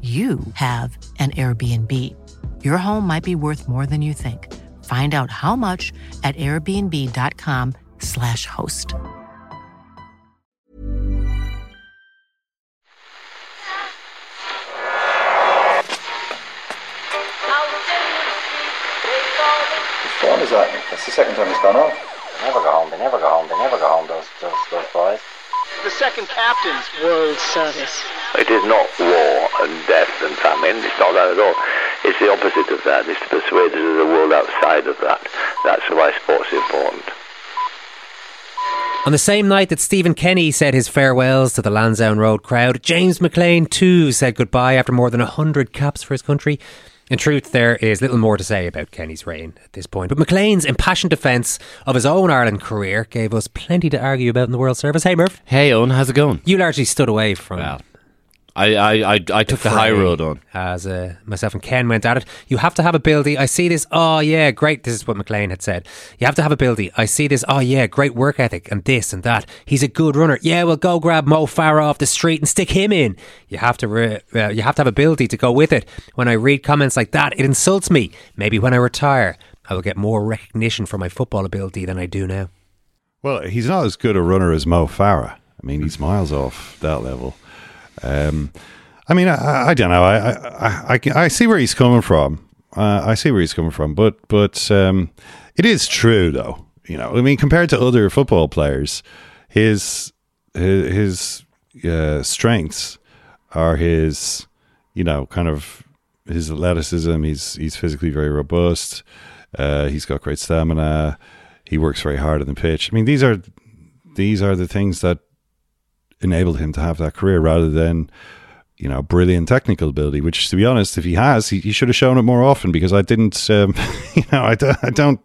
you have an Airbnb. Your home might be worth more than you think. Find out how much at airbnb.com/host. What form is that? That's the second time it's gone off. They never go home, they never go home, they never go home, those boys. The second captain's World Service. It is not war and death and famine. It's not that at all. It's the opposite of that. It's to persuade us of the world outside of that. That's why sport's important. On the same night that Stephen Kenny said his farewells to the Lansdowne Road crowd, James McLean too said goodbye after more than 100 caps for his country. In truth, there is little more to say about Kenny's reign at this point, but McLean's impassioned defence of his own Ireland career gave us plenty to argue about in the World Service. Hey, Murph. Hey, Owen, how's it going? You largely stood away from... Well, I took the high road on. As myself and Ken went at it. You have to have a buildie. I see this. Oh, yeah, great. This is what McLean had said. You have to have a buildie. I see this. Oh, yeah, great work ethic and this and that. He's a good runner. Yeah, well, go grab Mo Farah off the street and stick him in. You have to have a buildie to go with it. When I read comments like that, it insults me. Maybe when I retire, I will get more recognition for my football ability than I do now. Well, he's not as good a runner as Mo Farah. I mean, he's miles off that level. I mean, I don't know. I see where he's coming from. But it is true, though. You know, I mean, compared to other football players, his strengths are his, you know, kind of his athleticism. He's physically very robust. He's got great stamina. He works very hard on the pitch. I mean, these are the things that enabled him to have that career, rather than, you know, brilliant technical ability, which, to be honest, if he has, he should have shown it more often, because I didn't, you know, I don't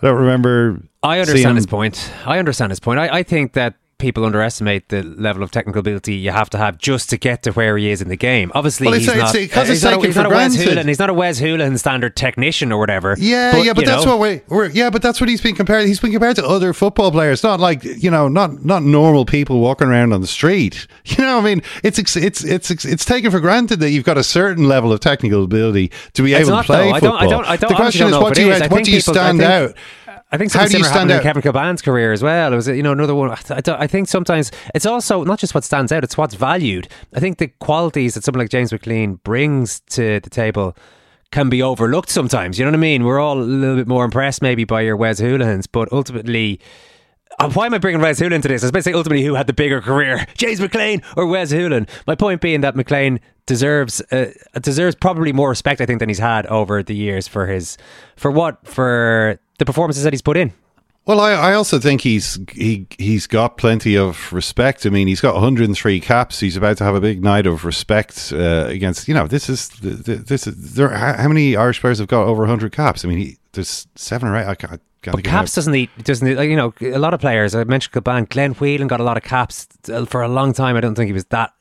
remember. I understand his point. I think that people underestimate the level of technical ability you have to have just to get to where he is in the game. Obviously, well, he's not a Wes Hoolahan. He's not a Wes Hoolahan standard technician or whatever. But that's what he's been compared. He's been compared to other football players, not like, you know, not normal people walking around on the street. You know, I mean, it's taken for granted that you've got a certain level of technical ability to be able to play football. I don't. The question is, what do you stand out? I think something similar happened in Kevin Caban's career as well. It was, you know, another one. I think sometimes it's also not just what stands out, it's what's valued. I think the qualities that someone like James McLean brings to the table can be overlooked sometimes. You know what I mean? We're all a little bit more impressed maybe by your Wes Hoolahans, but ultimately... Why am I bringing Wes Hoolahan into this? I was about to say, ultimately, who had the bigger career, James McLean or Wes Hoolahan? My point being that McLean deserves probably more respect, I think, than he's had over the years for the performances that he's put in. Well, I also think he's got plenty of respect. I mean, he's got 103 caps. He's about to have a big night of respect against, you know, how many Irish players have got over 100 caps? I mean, there's 7 or 8. I can't. But caps doesn't he, you know, a lot of players, I mentioned Caban, Glenn Whelan got a lot of caps for a long time. I don't think he was that,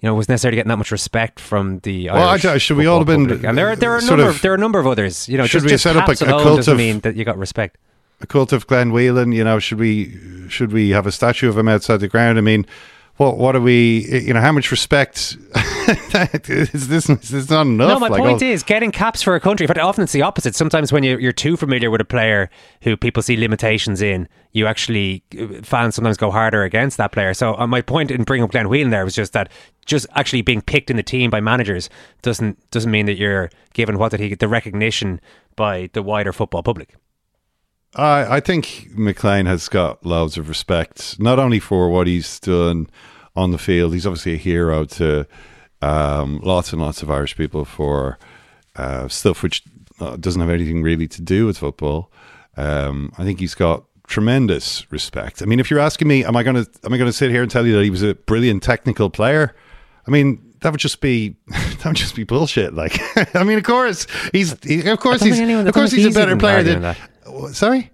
you know, was necessarily getting that much respect from the Irish. Well, should we all have been public? And there are a number of others, you know. Should we set up a cult doesn't mean that you got respect. A cult of Glenn Whelan, you know, should we have a statue of him outside the ground? I mean, what are we, you know, how much respect is this not enough? No, my point is getting caps for a country. In fact, often it's the opposite. Sometimes when you're too familiar with a player who people see limitations in, you actually, fans sometimes go harder against that player. So my point in bringing up Glenn Whelan there was just that just actually being picked in the team by managers doesn't mean that you're given what did he get the recognition by the wider football public. I think McLean has got loads of respect, not only for what he's done on the field. He's obviously a hero to lots and lots of Irish people for stuff which doesn't have anything really to do with football. I think he's got tremendous respect. I mean, if you're asking me, am I going to sit here and tell you that he was a brilliant technical player? I mean, that would just be bullshit. Like, I mean, of course he's a better player than. Sorry?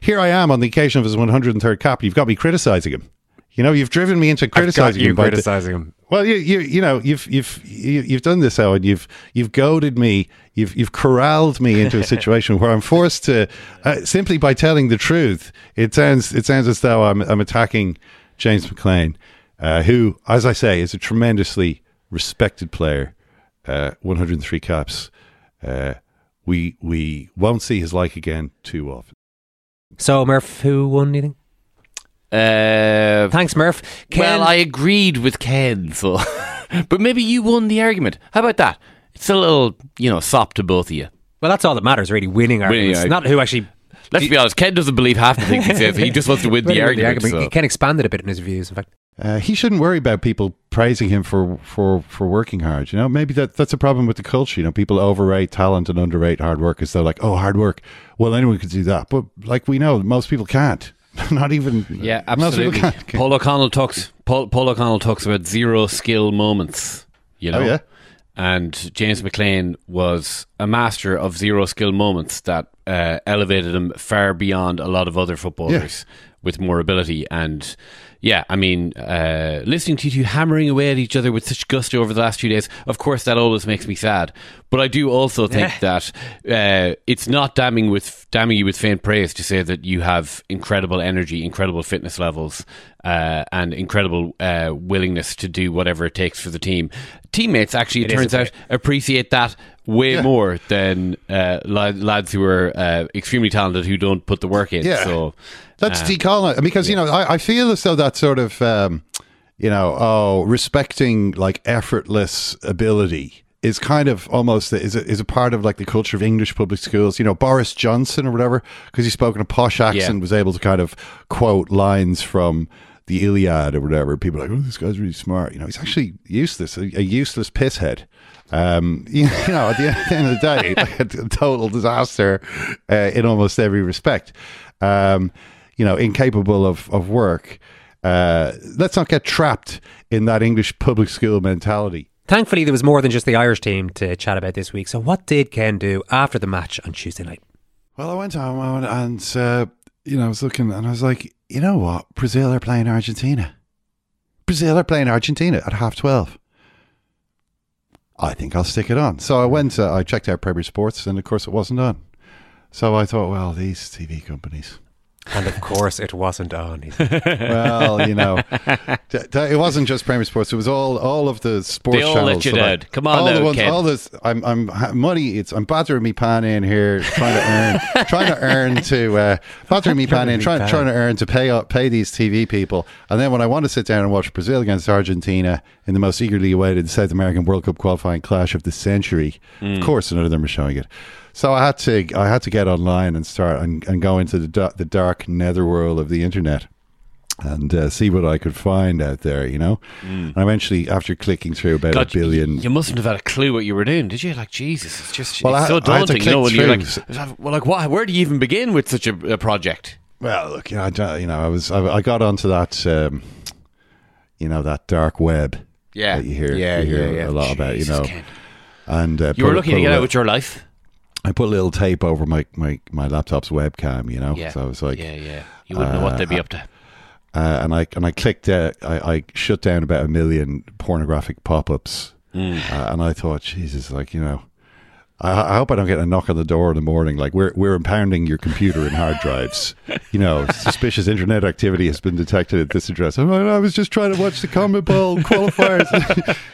Here I am on the occasion of his 103rd cap. You've got me criticising him. You know, you've driven me into criticizing him. Well, you've done this, Owen. You've goaded me. You've corralled me into a situation where I'm forced to simply by telling the truth. It sounds as though I'm attacking James McLean, who, as I say, is a tremendously respected player. 103 caps. We won't see his like again too often. So, Murph, who won, do you think? Thanks, Murph. Ken, well, I agreed with Ken, so but maybe you won the argument. How about that? It's a little, sop to both of you. Well, that's all that matters, really, winning arguments. Not who actually... Let's be honest, Ken doesn't believe half the things he says. He just wants to win the argument. So. Ken expanded a bit in his reviews, in fact. He shouldn't worry about people praising him for working hard. You know, maybe that's a problem with the culture. You know, people overrate talent and underrate hard work as they're like, oh, hard work. Well, anyone could do that. But like we know, most people can't. Not even. Yeah, absolutely. Paul O'Connell talks about zero skill moments. You know, oh, yeah. And James McLean was a master of zero skill moments that elevated him far beyond a lot of other footballers with more ability. And yeah, I mean, listening to you two hammering away at each other with such gusto over the last few days, of course, that always makes me sad. But I do also think that it's not damning you with faint praise to say that you have incredible energy, incredible fitness levels, and incredible willingness to do whatever it takes for the team. Teammates, actually, it turns out, appreciate that way more than lads who are extremely talented who don't put the work in. Yeah. So let's decolonize, because I feel as though that sort of respecting like effortless ability is kind of almost is a part of like the culture of English public schools. You know, Boris Johnson or whatever, because he spoke in a posh accent, was able to kind of quote lines from the Iliad or whatever. People are like, oh, this guy's really smart. You know, he's actually useless, a useless pisshead. At the end of the day, like a total disaster in almost every respect. Incapable of work. Let's not get trapped in that English public school mentality. Thankfully, there was more than just the Irish team to chat about this week. So what did Ken do after the match on Tuesday night? Well, I went home and, I was looking and I was like, you know what? Brazil are playing Argentina at 12:30. I think I'll stick it on. So I went, I checked out Premier Sports and of course it wasn't on. So I thought, well, these TV companies... And of course, it wasn't on. Well, it wasn't just Premier Sports. It was all of the sports channels. They all let you down. Come on, I'm money. I'm bothering me pan in here, trying to earn to pay these TV people. And then when I want to sit down and watch Brazil against Argentina in the most eagerly awaited South American World Cup qualifying clash of the century, of course, none of them are showing it. So I had to get online and start and go into the dark netherworld of the internet and see what I could find out there, And eventually, after clicking through about a billion... You mustn't have had a clue what you were doing, did you? Like, Jesus, it's just it's so daunting. Where do you even begin with such a project? Well, look, I got onto that, that dark web that you hear a lot about, Ken. And you were looking to get out with your life? I put a little tape over my laptop's webcam, So I was like... Yeah. You wouldn't know what they'd be up to. And I clicked... I shut down about 1 million pornographic pop-ups. And I thought, Jesus, I hope I don't get a knock on the door in the morning, like, we're impounding your computer and hard drives. You know, suspicious internet activity has been detected at this address. I was just trying to watch the Carmen Bowl qualifiers.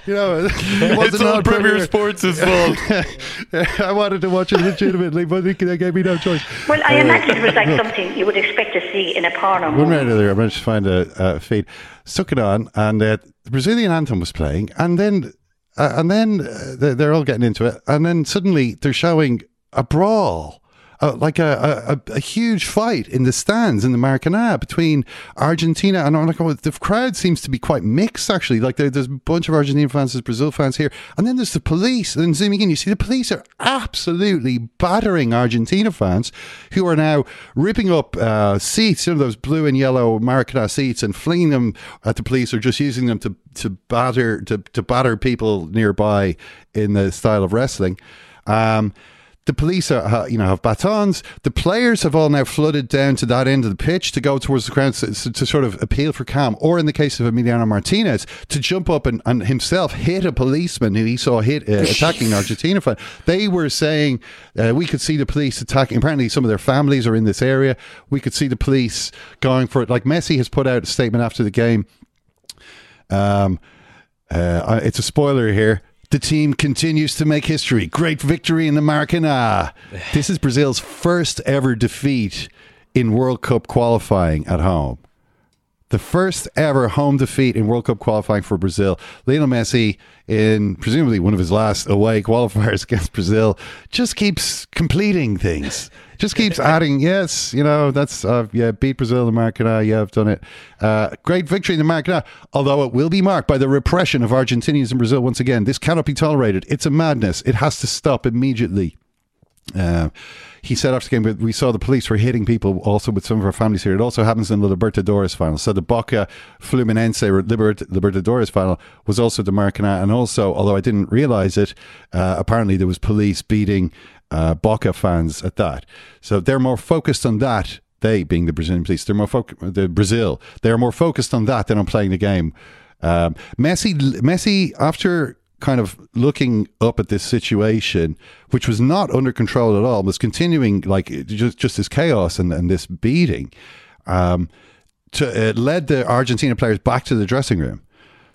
You know, it wasn't all Premier Sports' fault. I wanted to watch it legitimately, but they gave me no choice. Well, I imagine it was like something you would expect to see in a porno. One minute earlier, I managed to find a feed. Stuck it on, and the Brazilian anthem was playing, and then... they're all getting into it. And then suddenly they're showing a brawl, like a huge fight in the stands in the Maracaná between Argentina. And I'm like, oh, the crowd seems to be quite mixed, actually. Like, there's a bunch of Argentine fans, there's Brazil fans here. And then there's the police. And then zooming in, you see the police are absolutely battering Argentina fans who are now ripping up seats, you know, those blue and yellow Maracaná seats, and flinging them at the police, or just using them to batter people nearby in the style of wrestling. The police have batons. The players have all now flooded down to that end of the pitch to go towards the ground to sort of appeal for calm, or in the case of Emiliano Martinez, to jump up and himself hit a policeman who he saw attacking an Argentina fan. They were saying, we could see the police attacking. Apparently, some of their families are in this area. We could see the police going for it. Like, Messi has put out a statement after the game. It's a spoiler here. The team continues to make history. Great victory in the Maracanã. This is Brazil's first ever defeat in World Cup qualifying at home. The first ever home defeat in World Cup qualifying for Brazil. Lionel Messi, in presumably one of his last away qualifiers against Brazil, just keeps completing things. Just keeps adding, yes, you know, that's, beat Brazil in the Maracanã. Yeah, I've done it. Great victory in the Maracanã, although it will be marked by the repression of Argentinians in Brazil once again. This cannot be tolerated. It's a madness. It has to stop immediately. He said after the game, but we saw the police were hitting people also with some of our families here. It also happens in the Libertadores final. So the Boca Fluminense Libertadores final was also the Maracanã. And also, although I didn't realize it, apparently there was police beating Boca fans at that. So they're more focused on that. They being the Brazilian police, they're more They're more focused on that than on playing the game. Messi, after kind of looking up at this situation, which was not under control at all, was continuing like just this chaos and this beating, led the Argentina players back to the dressing room.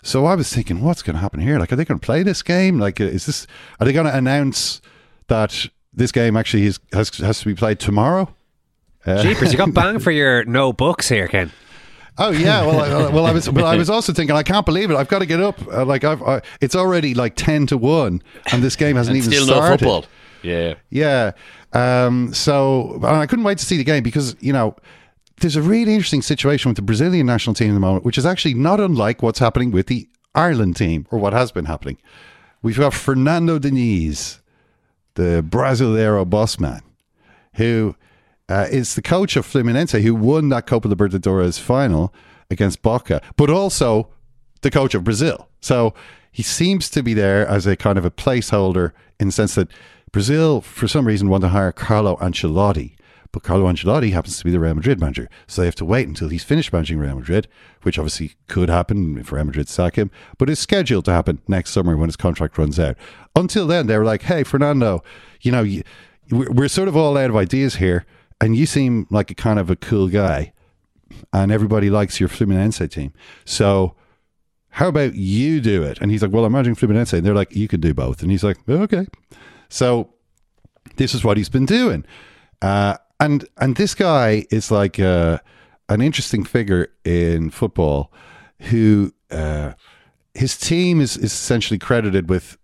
So I was thinking, what's going to happen here? Like, are they going to play this game? Like, are they going to announce that this game actually has to be played tomorrow? Jeepers, you got bang for your no books here, Ken. Oh yeah, well I was also thinking, I can't believe it. I've got to get up. It's already like 10-1, and this game hasn't even started. Still no football. Yeah. So I couldn't wait to see the game because, you know, there's a really interesting situation with the Brazilian national team at the moment, which is actually not unlike what's happening with the Ireland team, or what has been happening. We've got Fernando Diniz, the Brasileiro boss man, who is the coach of Fluminense, who won that Copa Libertadores final against Boca, but also the coach of Brazil. So he seems to be there as a kind of a placeholder, in the sense that Brazil, for some reason, want to hire Carlo Ancelotti. But Carlo Ancelotti happens to be the Real Madrid manager. So they have to wait until he's finished managing Real Madrid, which obviously could happen if Real Madrid sack him, but it's scheduled to happen next summer when his contract runs out. Until then, they were like, hey, Fernando, you know, we're sort of all out of ideas here. And you seem like a kind of a cool guy, and everybody likes your Fluminense team. So how about you do it? And he's like, well, I'm managing Fluminense. And they're like, you can do both. And he's like, okay. So this is what he's been doing. And this guy is like an interesting figure in football, who his team is essentially credited with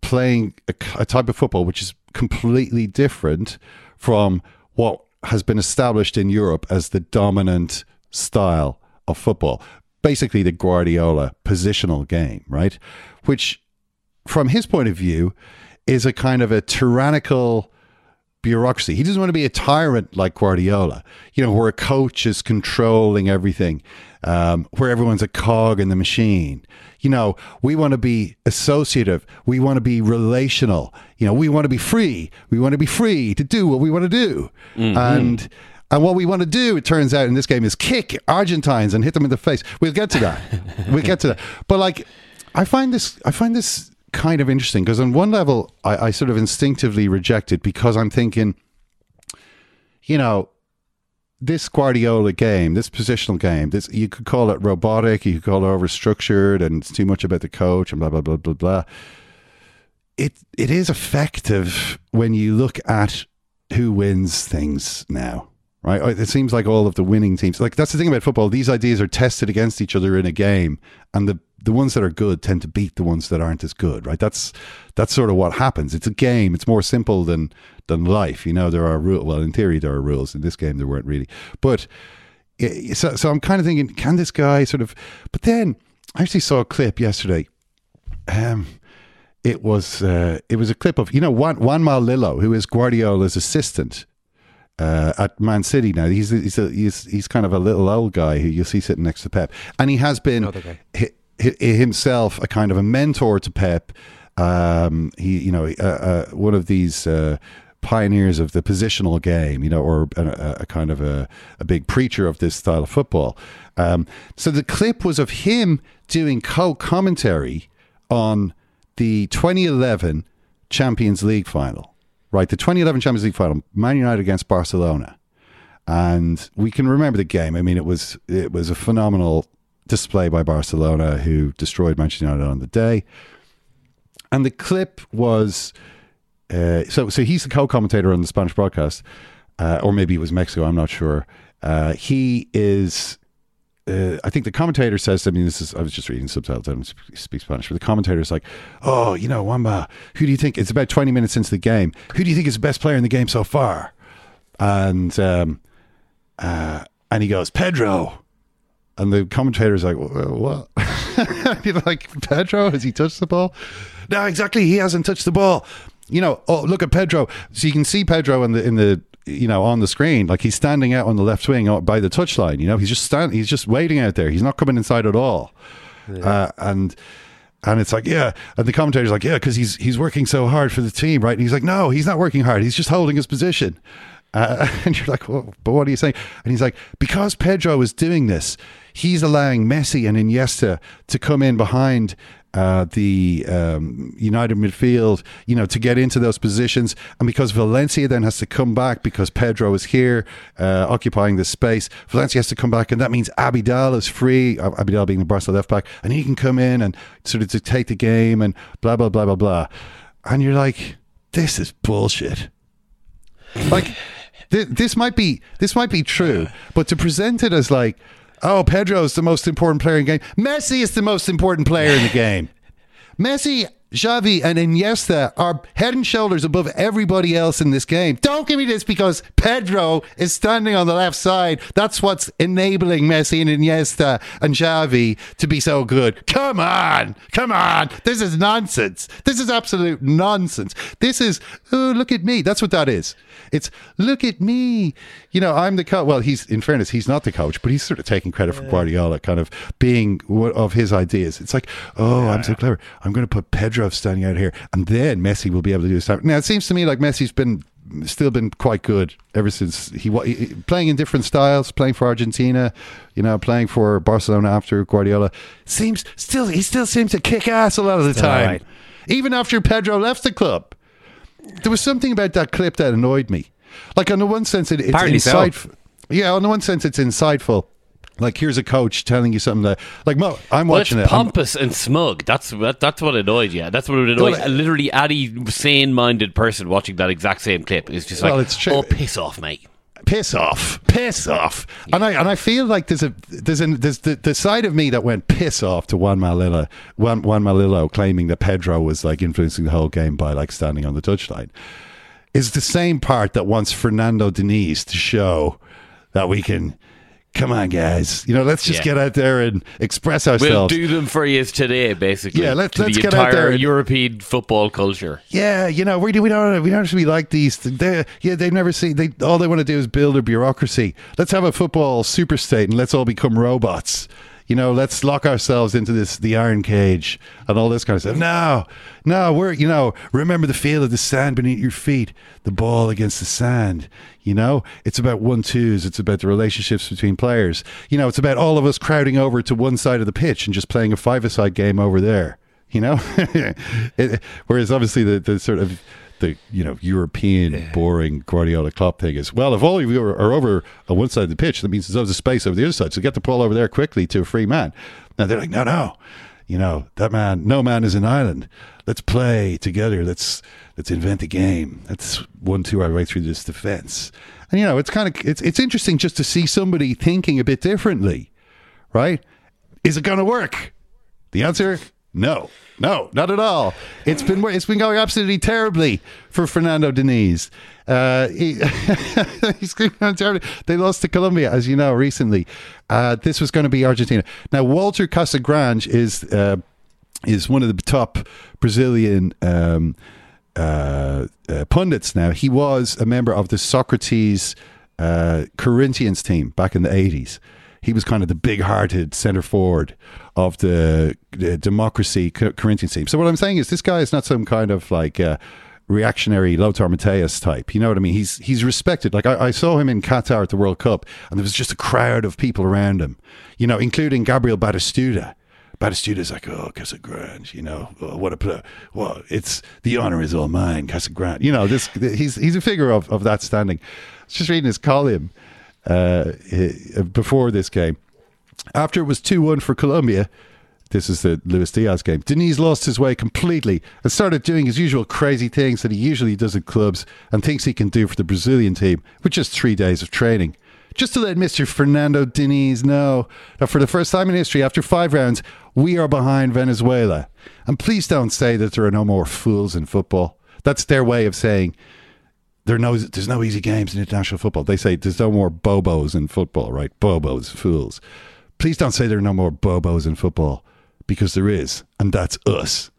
playing a type of football which is completely different from what has been established in Europe as the dominant style of football, basically the Guardiola positional game, right? Which, from his point of view, is a kind of a tyrannical bureaucracy. He doesn't want to be a tyrant like Guardiola, you know, where a coach is controlling everything, where everyone's a cog in the machine. You know, we want to be associative. We want to be relational. You know, we want to be free. We want to be free to do what we want to do. Mm-hmm. And what we want to do, it turns out in this game, is kick Argentines and hit them in the face. We'll get to that. But like, I find this kind of interesting, because on one level, I sort of instinctively reject it, because I'm thinking, you know, this Guardiola game, this positional game, this, you could call it robotic, you could call it overstructured, and it's too much about the coach and blah, blah, blah, blah, blah. It is effective when you look at who wins things now, right? It seems like all of the winning teams, like that's the thing about football, these ideas are tested against each other in a game, and the ones that are good tend to beat the ones that aren't as good, right? That's sort of what happens. It's a game. It's more simple than life. You know, there are rules. Well, in theory, there are rules. In this game, there weren't really. But so I'm kind of thinking, can this guy sort of... But then I actually saw a clip yesterday. It was a clip of, you know, Juan Malillo, who is Guardiola's assistant at Man City now. He's kind of a little old guy who you'll see sitting next to Pep. And he has been... himself a kind of a mentor to Pep. He one of these pioneers of the positional game, you know, or a kind of a big preacher of this style of football. So the clip was of him doing co-commentary on the 2011 Champions League final, right? The 2011 Champions League final, Man United against Barcelona. And we can remember the game. I mean, it was a phenomenal display by Barcelona, who destroyed Manchester United on the day. And the clip was so he's the co-commentator on the Spanish broadcast, or maybe it was Mexico, I'm not sure. He is I think the commentator says, I mean, this is, I was just reading subtitles, I don't speak Spanish, but the commentator is like, oh, you know, Wamba, who do you think, it's about 20 minutes into the game, who do you think is the best player in the game so far? And he goes, Pedro. And the commentator's like, what? You're like, Pedro, has he touched the ball? No, exactly. He hasn't touched the ball. You know, oh, look at Pedro. So you can see Pedro in the you know, on the screen, like he's standing out on the left wing by the touchline. You know, he's just he's just waiting out there. He's not coming inside at all. Yeah. And it's like, yeah. And the commentator's like, yeah, because he's working so hard for the team, right? And he's like, no, he's not working hard. He's just holding his position. And you're like, well, but what are you saying? And he's like, because Pedro is doing this, he's allowing Messi and Iniesta to come in behind the United midfield, you know, to get into those positions. And because Valencia then has to come back, because Pedro is here occupying this space, Valencia has to come back, and that means Abidal is free, Abidal being the Barcelona left back, and he can come in and sort of dictate the game and blah, blah, blah, blah, blah. And you're like, this is bullshit. Like, this might be true, but to present it as like, oh, Pedro's the most important player in the game. Messi is the most important player in the game. Messi, Xavi, and Iniesta are head and shoulders above everybody else in this game. Don't give me this because Pedro is standing on the left side. That's what's enabling Messi and Iniesta and Xavi to be so good. Come on. This is nonsense. This is absolute nonsense. This is, oh, look at me. That's what that is. It's, look at me. You know, I'm the coach. Well, he's, in fairness, he's not the coach, but he's sort of taking credit for Guardiola kind of being one of his ideas. It's like, oh, yeah. I'm so clever. I'm going to put Pedro standing out here, and then Messi will be able to do his time. Now, it seems to me like Messi's been quite good ever since he playing in different styles, playing for Argentina, you know, playing for Barcelona after Guardiola. He still seems to kick ass a lot of the time, right. Even after Pedro left the club. There was something about that clip that annoyed me. Like, on the one sense, it's insightful. Yeah, on the one sense, it's insightful. Like, here's a coach telling you something that, like, Mo, I'm watching it. It's pompous and smug. That's what annoyed you. That's what would annoy literally any sane-minded person watching that exact same clip. It's just like, well, it's oh, piss off, mate. Piss off. Yeah. And I feel like there's the side of me that went piss off to Juan Malillo claiming that Pedro was like influencing the whole game by like standing on the touchline. Is the same part that wants Fernando Diniz to show that we can. Come on, guys. You know, let's just get out there and express ourselves. We'll do them for you today, basically. Yeah, let's get out there. And, European football culture. Yeah, you know, we don't have to be like these. All they want to do is build a bureaucracy. Let's have a football super state and let's all become robots. You know, let's lock ourselves into the iron cage and all this kind of stuff. No, we're, you know, remember the feel of the sand beneath your feet, the ball against the sand. You know, it's about 1-2s. It's about the relationships between players. You know, it's about all of us crowding over to one side of the pitch and just playing a 5-a-side game over there. you know? Whereas obviously the sort of the, you know, European boring Guardiola Klopp thing is, well, if all of you are over on one side of the pitch, that means there's always a space over the other side, so get the ball over there quickly to a free man. Now they're like, no, you know, that man, no man is an island. Let's play together. Let's invent a game. Let's 1-2 our way through this defense. And, you know, it's kind of, it's interesting just to see somebody thinking a bit differently, right? Is it going to work? The answer, no, not at all. It's been going absolutely terribly for Fernando Diniz. He's going terribly. They lost to Colombia, as you know, recently. This was going to be Argentina. Now, Walter Casagrande is one of the top Brazilian pundits now. He was a member of the Socrates Corinthians team back in the 80s. He was kind of the big-hearted centre forward of the democracy Corinthians team. So what I'm saying is, this guy is not some kind of like reactionary Lothar Matthäus type. You know what I mean? He's respected. Like I saw him in Qatar at the World Cup, and there was just a crowd of people around him, you know, including Gabriel Batistuta. Batistuda's like, oh, Casagrande, you know, oh, what a player. Well, it's the honour is all mine, Casagrande. You know, he's a figure of that standing. I was just reading his column before this game. After it was 2-1 for Colombia, this is the Luis Diaz game, Diniz lost his way completely and started doing his usual crazy things that he usually does at clubs and thinks he can do for the Brazilian team with just 3 days of training. Just to let Mr. Fernando Diniz know that for the first time in history, after 5 rounds, we are behind Venezuela. And please don't say that there are no more fools in football. That's their way of saying there's no easy games in international football. They say there's no more bobos in football, right? Bobos, fools. Please don't say there are no more bobos in football, because there is, and that's us.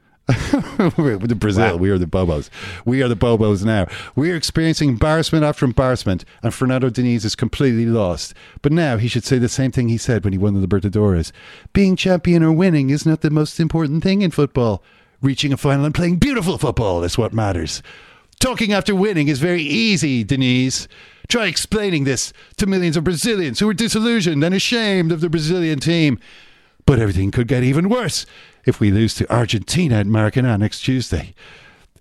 With Brazil, wow. We are the bobos. We are the bobos now. We are experiencing embarrassment after embarrassment, and Fernando Diniz is completely lost. But now he should say the same thing he said when he won the Libertadores. Being champion or winning is not the most important thing in football. Reaching a final and playing beautiful football is what matters. Talking after winning is very easy, Diniz. Try explaining this to millions of Brazilians who are disillusioned and ashamed of the Brazilian team. But everything could get even worse if we lose to Argentina at Maracaná next Tuesday.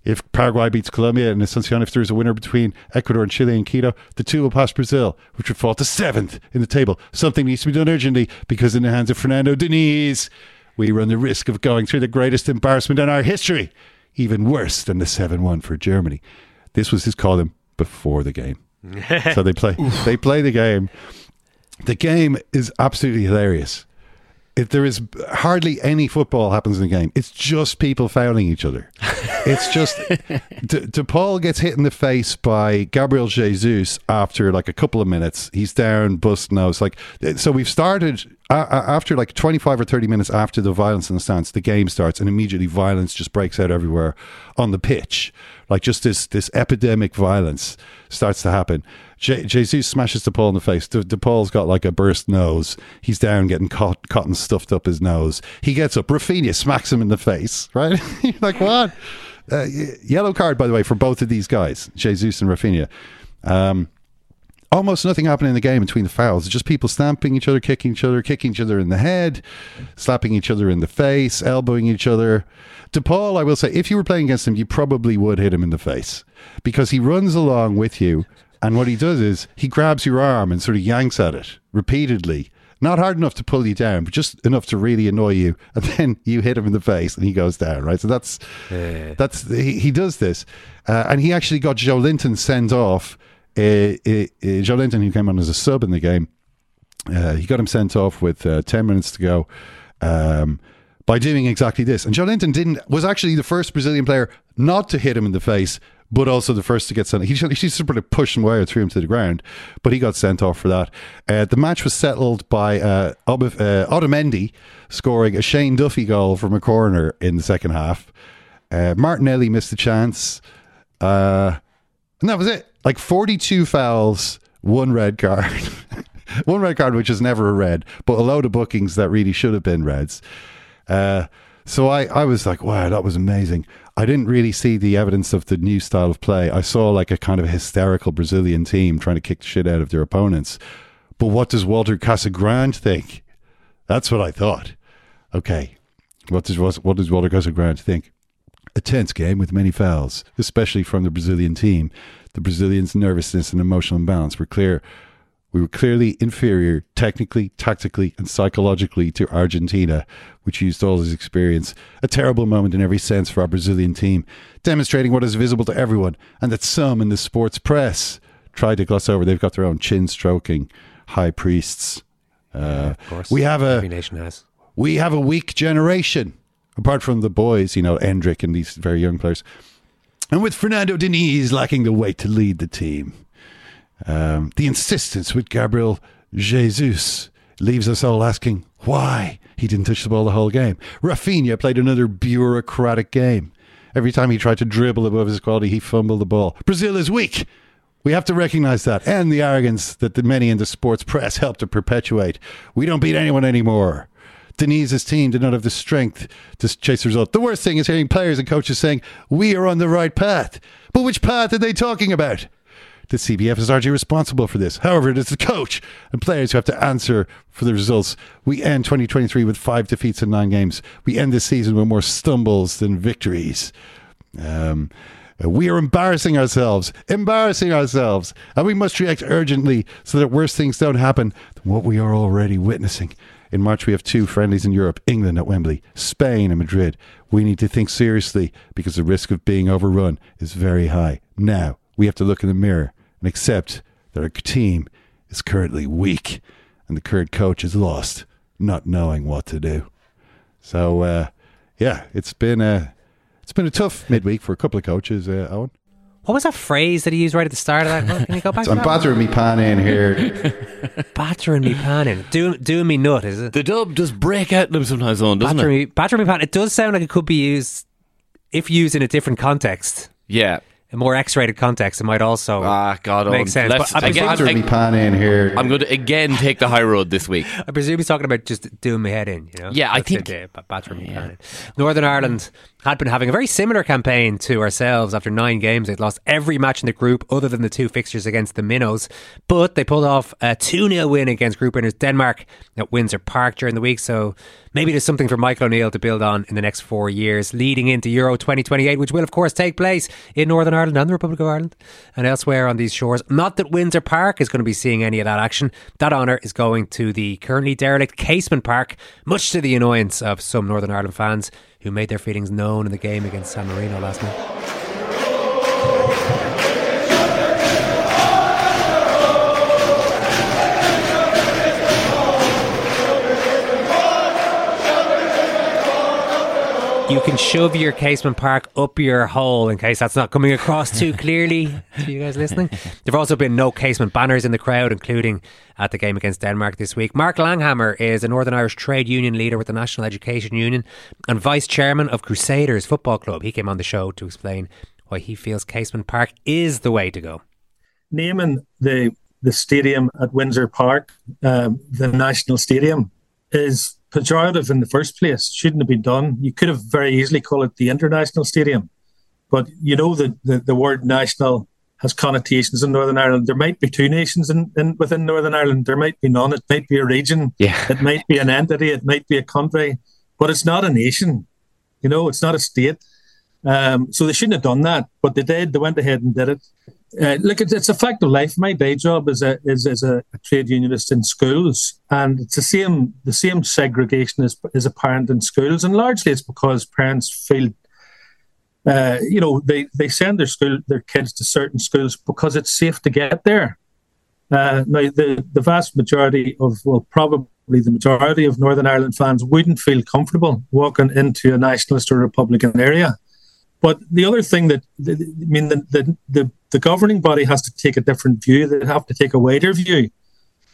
If Paraguay beats Colombia and Asunción, if there is a winner between Ecuador and Chile in Quito, the two will pass Brazil, which would fall to 7th in the table. Something needs to be done urgently, because in the hands of Fernando Diniz, we run the risk of going through the greatest embarrassment in our history. Even worse than the 7-1 for Germany. This was his column before the game. So they play the game. The game is absolutely hilarious. There is hardly any football happens in the game. It's just people fouling each other. It's just DePaul gets hit in the face by Gabriel Jesus after like a couple of minutes. He's down, bust nose. Like, so we've started after like 25 or 30 minutes after the violence in the stands, the game starts, and immediately violence just breaks out everywhere on the pitch. Like just this epidemic violence starts to happen. Jesus smashes DePaul in the face. DePaul's got like a burst nose. He's down getting cotton stuffed up his nose. He gets up. Rafinha smacks him in the face, right? Like, what? Yellow card, by the way, for both of these guys, Jesus and Rafinha. Almost nothing happened in the game between the fouls. Just people stamping each other, kicking each other in the head, slapping each other in the face, elbowing each other. DePaul, I will say, if you were playing against him, you probably would hit him in the face, because he runs along with you, and what he does is he grabs your arm and sort of yanks at it repeatedly. Not hard enough to pull you down, but just enough to really annoy you. And then you hit him in the face and he goes down, right? So he does this. And he actually got Joe Linton sent off. Joe Linton, who came on as a sub in the game, he got him sent off with 10 minutes to go by doing exactly this. And Joe Linton was actually the first Brazilian player not to hit him in the face, but also the first to get sent. He sort of pushed him away or threw him to the ground, but he got sent off for that. The match was settled by Otamendi scoring a Shane Duffy goal from a corner in the second half. Martinelli missed a chance. And that was it. Like 42 fouls, 1 red card. 1 red card, which is never a red, but a load of bookings that really should have been reds. So I was like, wow, that was amazing. I didn't really see the evidence of the new style of play. I saw like a kind of hysterical Brazilian team trying to kick the shit out of their opponents. But what does Walter Casagrande think? That's what I thought. Okay, What does Walter Casagrande think? A tense game with many fouls, especially from the Brazilian team. The Brazilians' nervousness and emotional imbalance were clear. We were clearly inferior technically, tactically, and psychologically to Argentina, which used all his experience. A terrible moment in every sense for our Brazilian team, demonstrating what is visible to everyone, and that some in the sports press try to gloss over. They've got their own chin-stroking high priests. Of course. Every nation has. We have a weak generation, apart from the boys, Endrick and these very young players. And with Fernando Diniz lacking the weight to lead the team. The insistence with Gabriel Jesus leaves us all asking why he didn't touch the ball the whole game. Rafinha played another bureaucratic game. Every time he tried to dribble above his quality, he fumbled the ball. Brazil is weak. We have to recognize that, and the arrogance that the many in the sports press help to perpetuate. We don't beat anyone anymore. Diniz's team did not have the strength to chase the result. The worst thing is hearing players and coaches saying, we are on the right path. But which path are they talking about? The CBF is largely responsible for this. However, it is the coach and players who have to answer for the results. We end 2023 with 5 defeats in 9 games. We end this season with more stumbles than victories. We are embarrassing ourselves, and we must react urgently so that worse things don't happen than what we are already witnessing. In March, we have 2 friendlies in Europe, England at Wembley, Spain and Madrid. We need to think seriously because the risk of being overrun is very high. Now, we have to look in the mirror and accept that our team is currently weak and the current coach is lost, not knowing what to do. So, it's been a tough midweek for a couple of coaches, Owen. What was that phrase that he used right at the start of that? Can you go back to that? I'm battering me pan in here. Battering me pan in. Doing me nut, is it? The dub does break out them sometimes, Owen, doesn't it? Battering me pan. It does sound like it could be used, if used in a different context. Yeah. A more X-rated context, it might also make sense. I'm going to again take the high road this week. I presume he's talking about just doing my head in. Yeah, I think. Pan in. Northern Ireland had been having a very similar campaign to ourselves. After 9 games, they'd lost every match in the group other than the 2 fixtures against the Minnows. But they pulled off a 2-0 win against group winners Denmark at Windsor Park during the week. So maybe there's something for Michael O'Neill to build on in the next 4 years, leading into Euro 2028, which will, of course, take place in Northern Ireland and the Republic of Ireland and elsewhere on these shores. Not that Windsor Park is going to be seeing any of that action. That honour is going to the currently derelict Casement Park, much to the annoyance of some Northern Ireland fans who made their feelings known in the game against San Marino last night. You can shove your Casement Park up your hole, in case that's not coming across too clearly to you guys listening. There have also been no Casement banners in the crowd, including at the game against Denmark this week. Mark Langhammer is a Northern Irish trade union leader with the National Education Union and vice chairman of Crusaders Football Club. He came on the show to explain why he feels Casement Park is the way to go. Naming the stadium at Windsor Park, the National Stadium, is pejorative in the first place. Shouldn't have been done. You could have very easily called it the International Stadium, but the word national has connotations in Northern Ireland. There might be 2 nations within Northern Ireland. There might be none. It might be a region. Yeah. It might be an entity. It might be a country, but it's not a nation. It's not a state. So they shouldn't have done that, but they did. They went ahead and did it. Look, it's a fact of life. My day job is a trade unionist in schools, and it's the same segregation is apparent in schools, and largely it's because parents feel, they send their kids to certain schools because it's safe to get there. Now, the vast majority probably the majority of Northern Ireland fans wouldn't feel comfortable walking into a nationalist or Republican area. But the other thing the governing body has to take a different view. They have to take a wider view.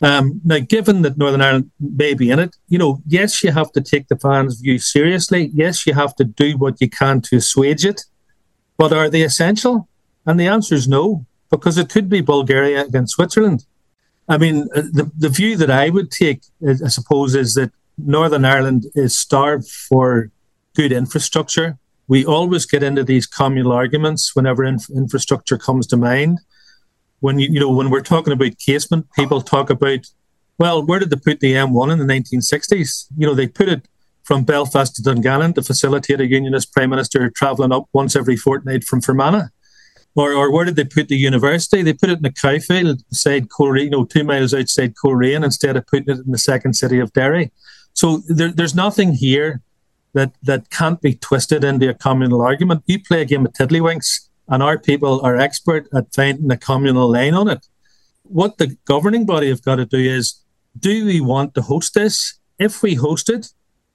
Now, given that Northern Ireland may be in it, yes, you have to take the fans' view seriously. Yes, you have to do what you can to assuage it. But are they essential? And the answer is no, because it could be Bulgaria against Switzerland. I mean, the view that I would take, I suppose, is that Northern Ireland is starved for good infrastructure. We always get into these communal arguments whenever infrastructure comes to mind. When when we're talking about Casement, people talk about, well, where did they put the M1 in the 1960s? They put it from Belfast to Dungannon to facilitate a unionist prime minister travelling up once every fortnight from Fermanagh? Or where did they put the university? They put it in a cowfield beside Coleraine, 2 miles outside Coleraine, instead of putting it in the second city of Derry. So there's nothing here that can't be twisted into a communal argument. You play a game of tiddlywinks, and our people are expert at finding a communal line on it. What the governing body have got to do is, do we want to host this? If we host it,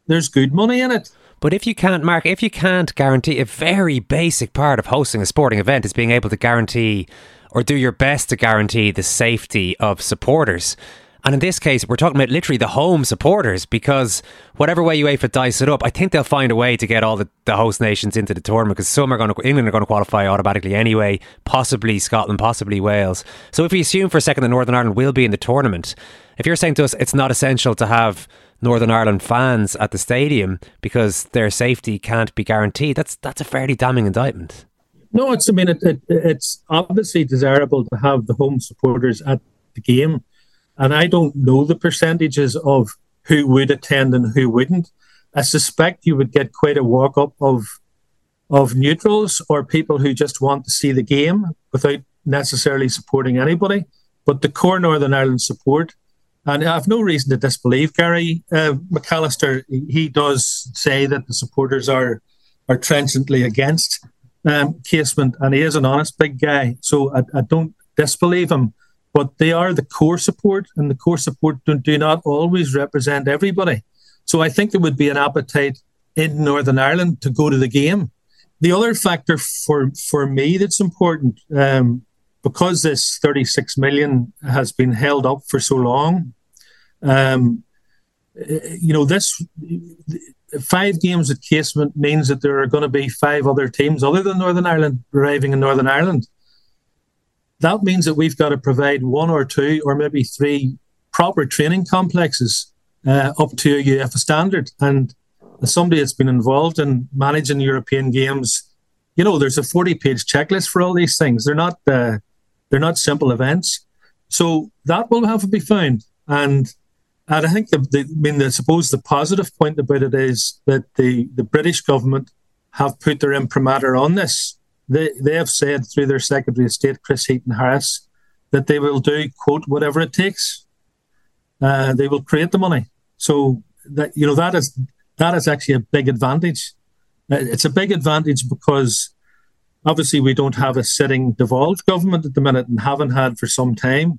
there's good money in it. But if you can't, Mark, if you can't guarantee, a very basic part of hosting a sporting event is being able to guarantee, or do your best to guarantee, the safety of supporters. And in this case, we're talking about literally the home supporters, because whatever way UEFA dice it up, I think they'll find a way to get all the host nations into the tournament, because England are going to qualify automatically anyway, possibly Scotland, possibly Wales. So if we assume for a second that Northern Ireland will be in the tournament, if you're saying to us it's not essential to have Northern Ireland fans at the stadium because their safety can't be guaranteed, that's a fairly damning indictment. No, it's obviously desirable to have the home supporters at the game. And I don't know the percentages of who would attend and who wouldn't. I suspect you would get quite a walk-up of neutrals or people who just want to see the game without necessarily supporting anybody. But the core Northern Ireland support, and I've no reason to disbelieve Gary McAllister. He does say that the supporters are trenchantly against Casement, and he is an honest big guy. So I don't disbelieve him. But they are the core support, and the core support do not always represent everybody. So I think there would be an appetite in Northern Ireland to go to the game. The other factor for me that's important, because this 36 million has been held up for so long, this 5 games at Casement means that there are going to be 5 other teams other than Northern Ireland arriving in Northern Ireland. That means that we've got to provide 1 or 2 or maybe 3 proper training complexes up to a UEFA standard. And as somebody that's been involved in managing European games, there's a 40-page checklist for all these things. They're not simple events. So that will have to be found. And I think I suppose the positive point about it is that the British government have put their imprimatur on this. They have said through their Secretary of State, Chris Heaton-Harris, that they will do, quote, whatever it takes. They will create the money. So that is actually a big advantage. It's a big advantage because obviously we don't have a sitting devolved government at the minute and haven't had for some time.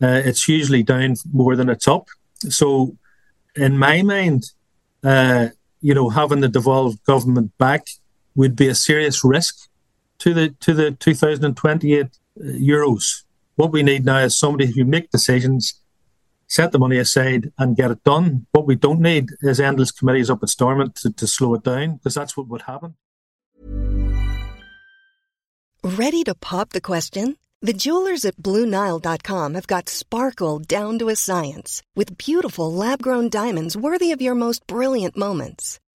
It's usually down more than it's up. So in my mind, having the devolved government back would be a serious risk to the 2028 Euros. What we need now is somebody who make decisions, set the money aside and get it done. What we don't need is endless committees up at Stormont to slow it down, because that's what would happen. Ready to pop the question? The jewelers at BlueNile.com have got sparkle down to a science with beautiful lab-grown diamonds worthy of your most brilliant moments.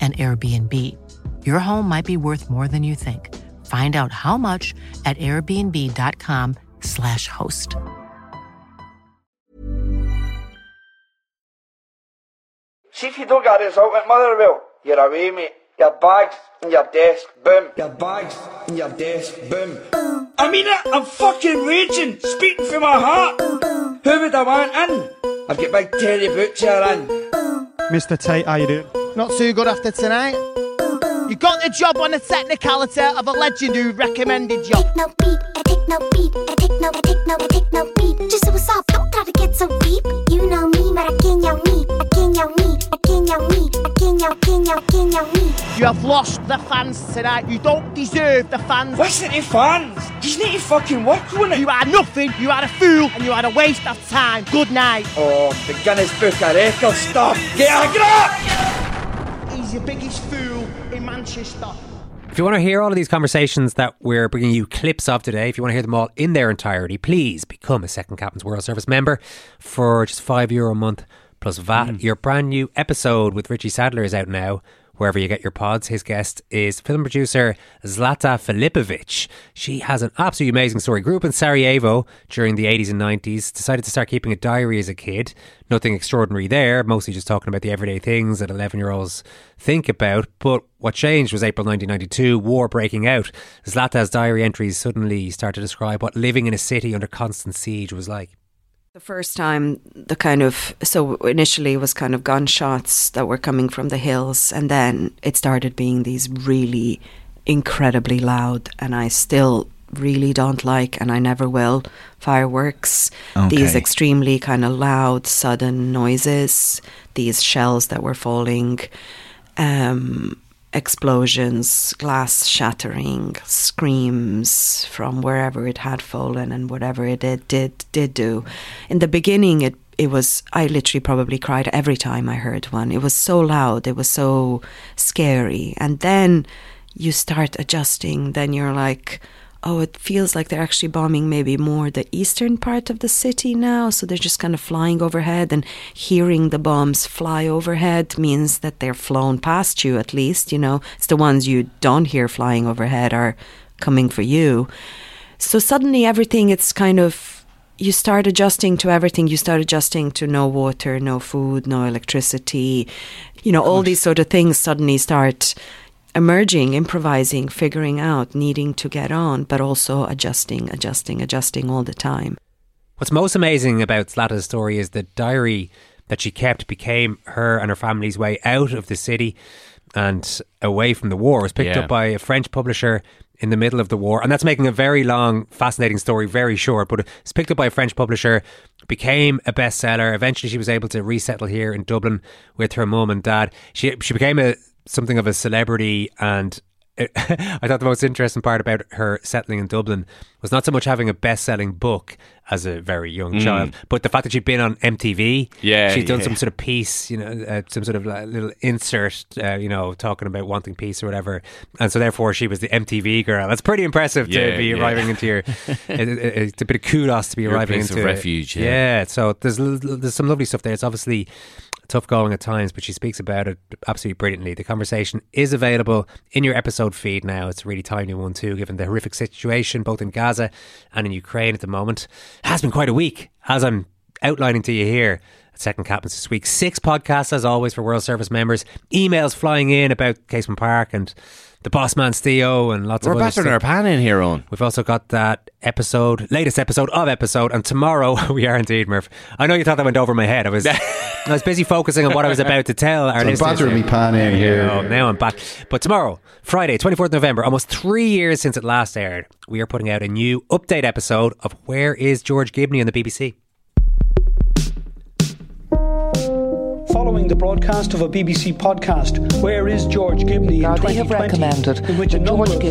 an Airbnb. Your home might be worth more than you think. Find out how much at airbnb.com/host. See if you don't get a result at Motherwell, you're away, mate. Your bags and your desk, boom. Your bags and your desk, boom. I mean it, I'm fucking raging, speaking from my heart. Who would I want in? I've got big Terry Butcher in. Mr Tate, how you doing? Not too good after tonight. You got the job on the technicality of a legend who recommended you. no beat. I take no, I take no, I take no beat. Just so what's up, don't try to get so deep. You know me, Maracaná me, Maracaná me, Maracaná me, Maracaná me. You have lost the fans tonight. You don't deserve the fans. Listen to fans. You need to fucking work on it. You are nothing. You are a fool, and you are a waste of time. Good night. Oh, the Guinness Book of Records stuff. Get a grip. He's the biggest fool in Manchester. If you want to hear all of these conversations that we're bringing you clips of today, if you want to hear them all in their entirety, please become a Second Captain's World Service member for just €5 a month plus VAT. Your brand new episode with Richie Sadler is out now, wherever you get your pods. His guest is film producer Zlata Filipovic. She has an absolutely amazing story. Grew up in Sarajevo during the 80s and 90s. Decided to start keeping a diary as a kid. Nothing extraordinary there. Mostly just talking about the everyday things that 11-year-olds think about. But what changed was April 1992, war breaking out. Zlata's diary entries suddenly start to describe what living in a city under constant siege was like. The first time, initially it was kind of gunshots that were coming from the hills, and then it started being these really incredibly loud, and I still really don't like, and I never will, fireworks. Okay. These extremely kind of loud, sudden noises, these shells that were falling, explosions, glass shattering, screams from wherever it had fallen and whatever it did do. In the beginning, it was, I literally probably cried every time I heard one. It was so loud, it was so scary. And then you start adjusting, then you're like, oh, it feels like they're actually bombing maybe more the eastern part of the city now. So they're just kind of flying overhead, and hearing the bombs fly overhead means that they're flown past you at least, you know. It's the ones you don't hear flying overhead are coming for you. So suddenly everything, it's kind of, you start adjusting to everything. You start adjusting to no water, no food, no electricity. You know, all these sort of things suddenly start emerging, improvising, figuring out, needing to get on, but also adjusting all the time. What's most amazing about Zlata's story is the diary that she kept became her and her family's way out of the city and away from the war. It was picked up by a French publisher in the middle of the war, and that's making a very long, fascinating story very short, but it's picked up by a French publisher, became a bestseller. Eventually she was able to resettle here in Dublin with her mum and dad. She became something of a celebrity, and I thought the most interesting part about her settling in Dublin was not so much having a best-selling book as a very young child, but the fact that she'd been on MTV. She'd done some sort of piece, you know, some sort of little insert, you know, talking about wanting peace or whatever, and so therefore she was the MTV girl. That's pretty impressive to be arriving into your it's a bit of kudos to be arriving into your place of refuge. So there's some lovely stuff there. It's obviously tough going at times, but she speaks about it absolutely brilliantly. The conversation is available in your episode feed now. It's a really timely one too, given the horrific situation both in Gaza and in Ukraine at the moment. It has been quite a week, as I'm outlining to you here at Second Captains this week. 6 podcasts as always for World Service members. Emails flying in about Casement Park and the boss man Theo and lots of other stuff. We're battering our pan in here, Owen. We've also got that latest episode, and tomorrow we are indeed, Murph. I know you thought that went over my head. I was busy focusing on what I was about to tell our listeners. I'm battering my pan in here. Now I'm back. But tomorrow, Friday, 24th November, almost 3 years since it last aired, we are putting out a new update episode of Where is George Gibney on the BBC? Following the broadcast of a BBC podcast, Where is George Gibney? Now, they have recommended that George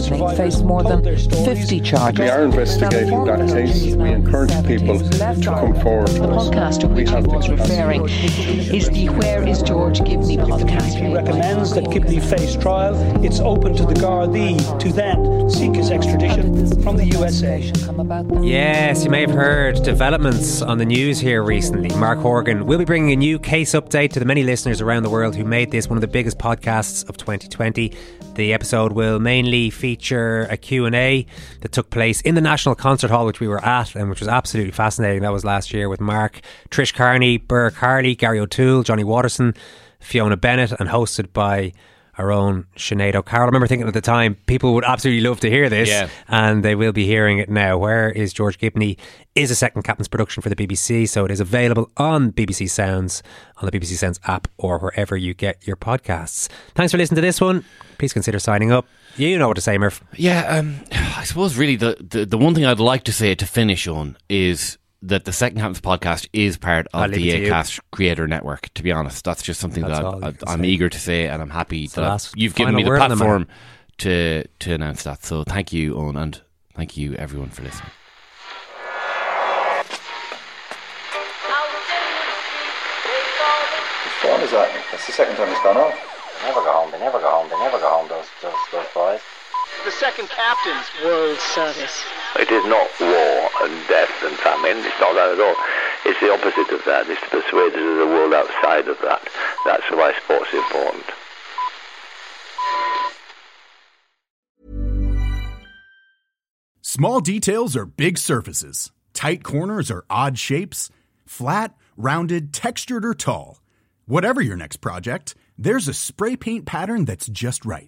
Gibney face more than 50 charges. We are investigating that case. We encourage people to come forward. The podcast to which he was referring is the Where is George Gibney podcast. He recommends that Gibney face trial. It's open to the Gardaí to then seek his extradition from the USA. Yes, you may have heard developments on the news here recently. Mark Horgan will be bringing a new case update to the many listeners around the world who made this one of the biggest podcasts of 2020. The episode will mainly feature a Q&A that took place in the National Concert Hall, which we were at, and which was absolutely fascinating. That was last year with Mark, Trish Carney, Burr Carley, Gary O'Toole, Johnny Watterson, Fiona Bennett, and hosted by our own Sinead O'Carroll. I remember thinking at the time, people would absolutely love to hear this, and they will be hearing it now. Where is George Gibney is a second captain's production for the BBC, so it is available on BBC Sounds, on the BBC Sounds app, or wherever you get your podcasts. Thanks for listening to this one. Please consider signing up. You know what to say, Murph. Yeah, I suppose really the one thing I'd like to say to finish on is that the Second Captain's podcast is part of the Acast Creator Network, to be honest. That's just something I'm eager to say, and I'm happy that you've given me the platform to announce that. So thank you, Owen, and thank you, everyone, for listening. Which one is that? That's the second time it's gone off. They never go home, they never go home, they never go home, those boys. The Second Captain's World Service. It is not war and death and famine. It's not that at all. It's the opposite of that. It's to persuade us of the world outside of that. That's why sport's important. Small details are big surfaces. Tight corners are odd shapes. Flat, rounded, textured, or tall. Whatever your next project, there's a spray paint pattern that's just right.